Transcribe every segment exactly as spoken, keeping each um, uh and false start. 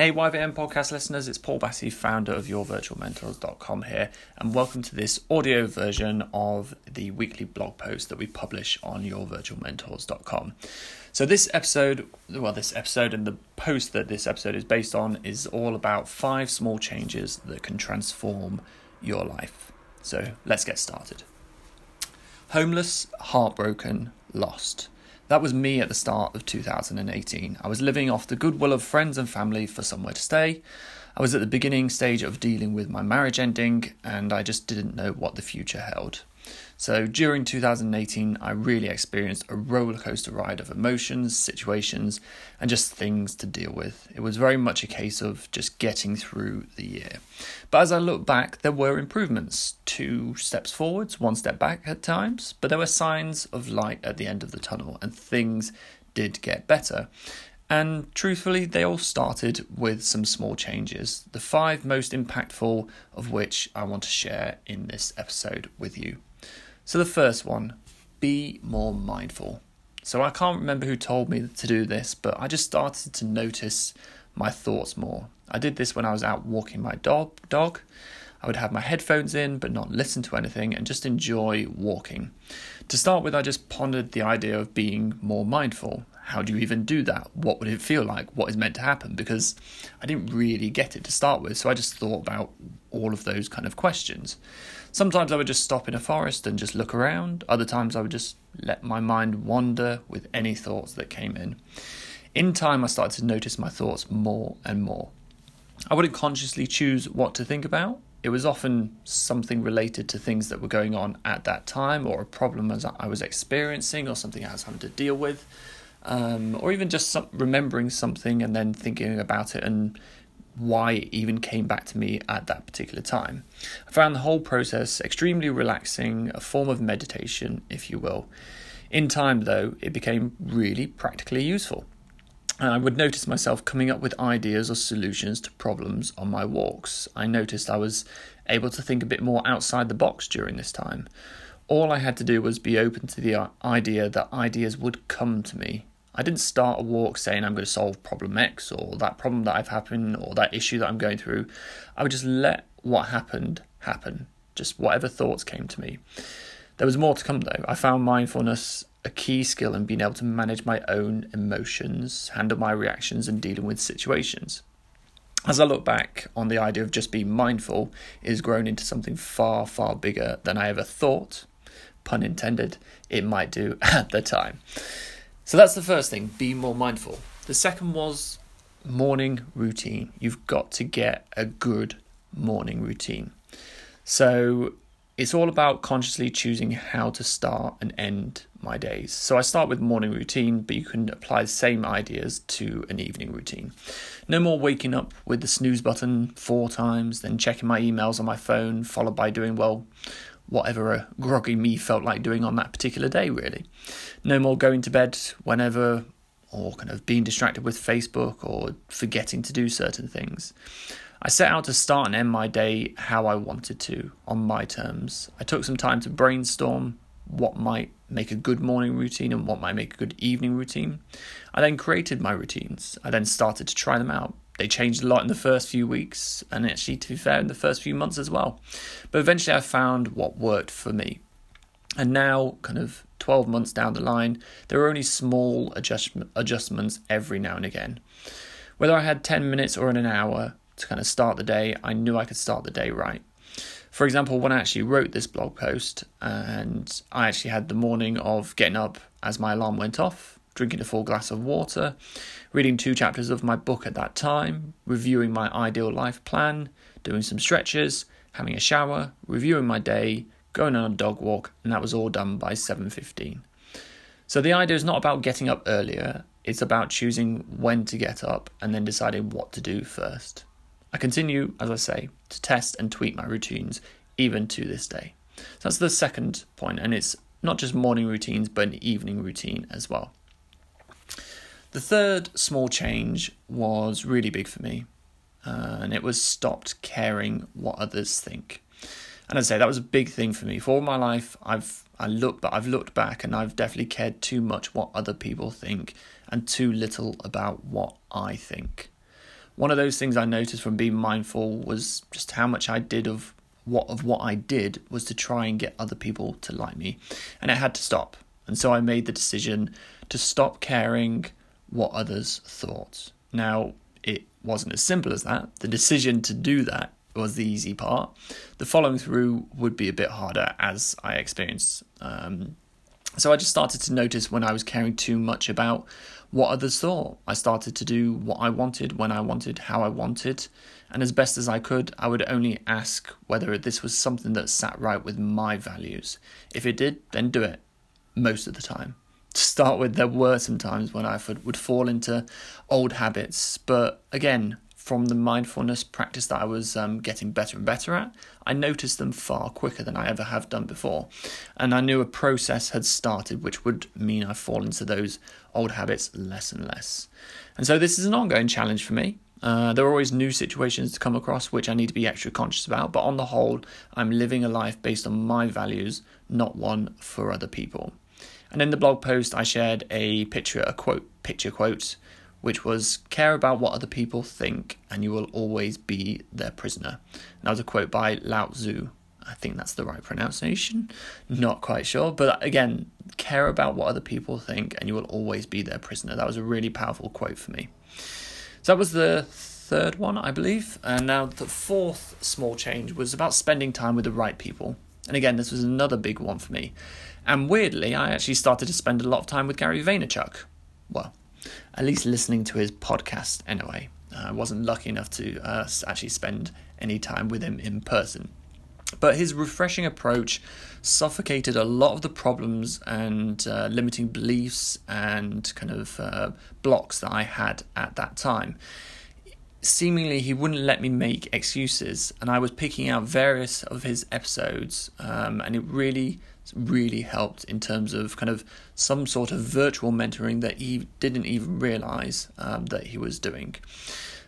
Hey Y V M podcast listeners, it's Paul Bassey, founder of your virtual mentors dot com here, and welcome to this audio version of the weekly blog post that we publish on your virtual mentors dot com. So this episode, well this episode and the post that this episode is based on is all about five small changes that can transform your life. So let's get started. Homeless, heartbroken, lost. That was me at the start of two thousand eighteen. I was living off the goodwill of friends and family for somewhere to stay. I was at the beginning stage of dealing with my marriage ending, and I just didn't know what the future held. So during two thousand eighteen, I really experienced a rollercoaster ride of emotions, situations, and just things to deal with. It was very much a case of just getting through the year. But as I look back, there were improvements, two steps forwards, one step back at times, but there were signs of light at the end of the tunnel, and things did get better. And truthfully, they all started with some small changes, the five most impactful of which I want to share in this episode with you. So the first one, be more mindful. So I can't remember who told me to do this, but I just started to notice my thoughts more. I did this when I was out walking my dog. dog. I would have my headphones in, but not listen to anything and just enjoy walking. To start with, I just pondered the idea of being more mindful. How do you even do that? What would it feel like? What is meant to happen? Because I didn't really get it to start with, so I just thought about all of those kind of questions. Sometimes I would just stop in a forest and just look around. Other times I would just let my mind wander with any thoughts that came in. In time, I started to notice my thoughts more and more. I wouldn't consciously choose what to think about. It was often something related to things that were going on at that time, or a problem as I was experiencing, or something I was having to deal with, um, or even just some, remembering something and then thinking about it and why it even came back to me at that particular time. I found the whole process extremely relaxing, a form of meditation, if you will. In time, though, it became really practically useful. And I would notice myself coming up with ideas or solutions to problems on my walks. I noticed I was able to think a bit more outside the box during this time. All I had to do was be open to the idea that ideas would come to me. I didn't start a walk saying I'm going to solve problem X or that problem that I've happened or that issue that I'm going through. I would just let what happened happen, just whatever thoughts came to me. There was more to come, though. I found mindfulness a key skill in being able to manage my own emotions, handle my reactions, and dealing with situations. As I look back on the idea of just being mindful, it has grown into something far, far bigger than I ever thought, pun intended, it might do at the time. So that's the first thing, be more mindful. The second was morning routine. You've got to get a good morning routine. So it's all about consciously choosing how to start and end my days. So I start with morning routine, but you can apply the same ideas to an evening routine. No more waking up with the snooze button four times, then checking my emails on my phone, followed by doing, well, whatever a groggy me felt like doing on that particular day, really. No more going to bed whenever, or kind of being distracted with Facebook or forgetting to do certain things. I set out to start and end my day how I wanted to, on my terms. I took some time to brainstorm what might make a good morning routine and what might make a good evening routine. I then created my routines. I then started to try them out. They changed a lot in the first few weeks, and actually, to be fair, in the first few months as well. But eventually I found what worked for me. And now, kind of twelve months down the line, there are only small adjust- adjustments every now and again. Whether I had ten minutes or in an hour to kind of start the day, I knew I could start the day right. For example, when I actually wrote this blog post, and I actually had the morning of getting up as my alarm went off, drinking a full glass of water, reading two chapters of my book at that time, reviewing my ideal life plan, doing some stretches, having a shower, reviewing my day, going on a dog walk, and that was all done by seven fifteen. So the idea is not about getting up earlier, it's about choosing when to get up and then deciding what to do first. I continue, as I say, to test and tweak my routines, even to this day. So that's the second point, and it's not just morning routines, but an evening routine as well. The third small change was really big for me, uh, and it was stopped caring what others think. And I'd say that was a big thing for me. For all my life, I've I look, but I've looked back, and I've definitely cared too much what other people think, and too little about what I think. one of those things I noticed from being mindful was just how much I did of what of what I did was to try and get other people to like me, and I had to stop. And so I made the decision to stop caring what others thought. Now, it wasn't as simple as that. The decision to do that was the easy part. The following through would be a bit harder, as I experienced. Um, so I just started to notice when I was caring too much about what others thought. I started to do what I wanted, when I wanted, how I wanted. And as best as I could, I would only ask whether this was something that sat right with my values. If it did, then do it, most of the time. To start with, there were some times when I would fall into old habits, but again, from the mindfulness practice that I was um, getting better and better at, I noticed them far quicker than I ever have done before. And I knew a process had started, which would mean I fall into those old habits less and less. And so this is an ongoing challenge for me. Uh, there are always new situations to come across which I need to be extra conscious about, but on the whole, I'm living a life based on my values, not one for other people. And in the blog post, I shared a picture, a quote, picture quote, which was, "Care about what other people think and you will always be their prisoner." And that was a quote by Lao Tzu. I think that's the right pronunciation. Not quite sure. But again, care about what other people think and you will always be their prisoner. That was a really powerful quote for me. So that was the third one, I believe. And now the fourth small change was about spending time with the right people. And again, this was another big one for me. And weirdly, I actually started to spend a lot of time with Gary Vaynerchuk. Well, at least listening to his podcast anyway. Uh, I wasn't lucky enough to uh, actually spend any time with him in person. But his refreshing approach suffocated a lot of the problems and uh, limiting beliefs and kind of uh, blocks that I had at that time. Seemingly, he wouldn't let me make excuses, and I was picking out various of his episodes, um, and it really, really helped in terms of kind of some sort of virtual mentoring that he didn't even realize um, that he was doing.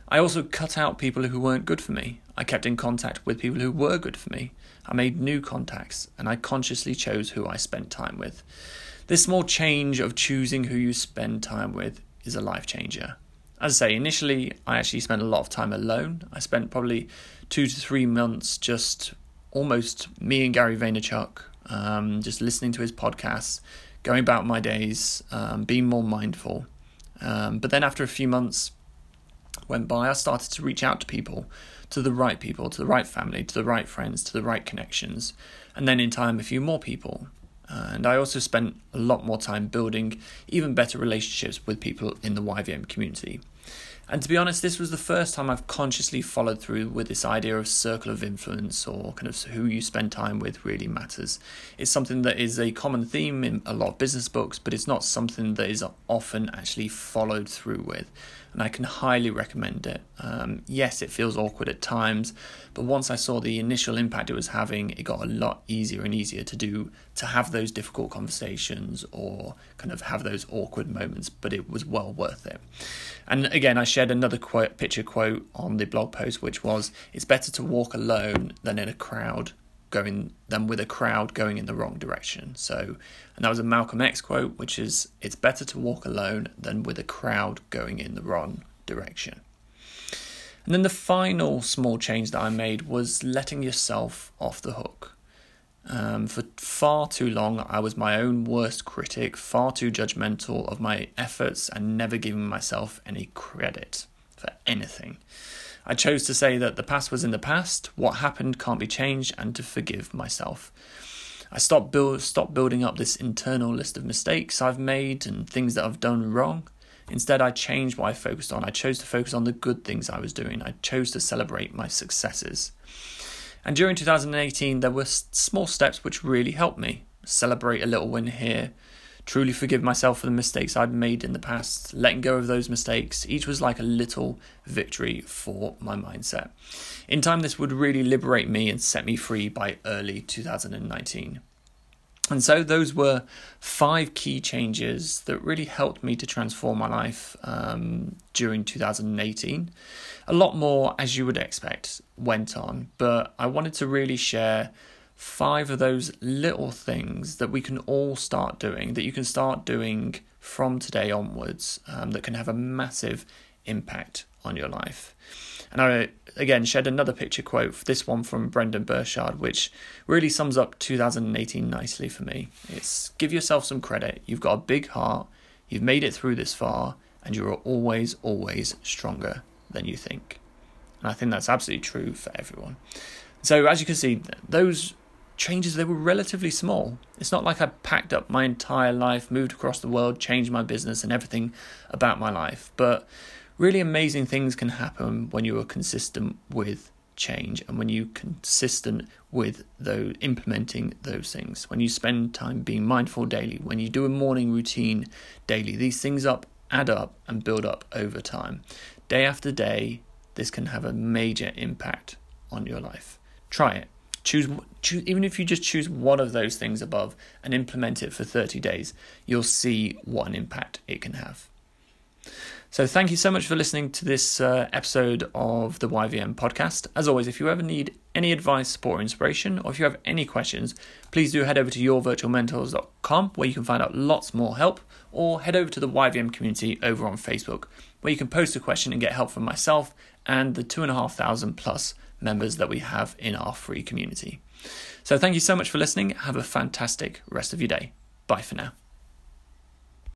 I also cut out people who weren't good for me. I kept in contact with people who were good for me. I made new contacts, and I consciously chose who I spent time with. This small change of choosing who you spend time with is a life changer. As I say, initially, I actually spent a lot of time alone. I spent probably two to three months just almost me and Gary Vaynerchuk, um, just listening to his podcasts, going about my days, um, being more mindful. Um, but then after a few months went by, I started to reach out to people, to the right people, to the right family, to the right friends, to the right connections. And then in time, a few more people. And I also spent a lot more time building even better relationships with people in the Y V M community. And to be honest, this was the first time I've consciously followed through with this idea of circle of influence, or kind of who you spend time with really matters. It's something that is a common theme in a lot of business books, but it's not something that is often actually followed through with. And I can highly recommend it. Um, yes, it feels awkward at times, but once I saw the initial impact it was having, it got a lot easier and easier to do, to have those difficult conversations or kind of have those awkward moments, but it was well worth it. And again, I shared another quote, picture quote on the blog post, which was, "It's better to walk alone than in a crowd going than with a crowd going in the wrong direction." So, and that was a Malcolm X quote, which is, "It's better to walk alone than with a crowd going in the wrong direction." And then the final small change that I made was letting yourself off the hook. Um, for far too long, I was my own worst critic, far too judgmental of my efforts and never giving myself any credit for anything. I chose to say that the past was in the past, what happened can't be changed, and to forgive myself. I stopped, build, stopped building up this internal list of mistakes I've made and things that I've done wrong. Instead, I changed what I focused on. I chose to focus on the good things I was doing. I chose to celebrate my successes. And during two thousand eighteen, there were small steps which really helped me. Celebrate a little win here. Truly forgive myself for the mistakes I'd made in the past. Letting go of those mistakes. Each was like a little victory for my mindset. In time, this would really liberate me and set me free by early two thousand nineteen. And so those were five key changes that really helped me to transform my life um, during two thousand eighteen. A lot more, as you would expect, went on, but I wanted to really share five of those little things that we can all start doing, that you can start doing from today onwards, um, that can have a massive impact on your life. And I, again, shared another picture quote, this one from Brendan Burchard, which really sums up two thousand eighteen nicely for me. It's, give yourself some credit. You've got a big heart. You've made it through this far. And you are always, always stronger than you think. And I think that's absolutely true for everyone. So as you can see, those changes, they were relatively small. It's not like I packed up my entire life, moved across the world, changed my business and everything about my life. But really amazing things can happen when you are consistent with change and when you're consistent with those, implementing those things. When you spend time being mindful daily, when you do a morning routine daily, these things up add up and build up over time. Day after day, this can have a major impact on your life. Try it. Choose, choose, even if you just choose one of those things above and implement it for thirty days, you'll see what an impact it can have. So thank you so much for listening to this uh, episode of the Y V M podcast. As always, if you ever need any advice, support, or inspiration, or if you have any questions, please do head over to your virtual mentors dot com, where you can find out lots more help, or head over to the Y V M community over on Facebook, where you can post a question and get help from myself and the two and a half thousand plus members that we have in our free community. So thank you so much for listening. Have a fantastic rest of your day. Bye for now.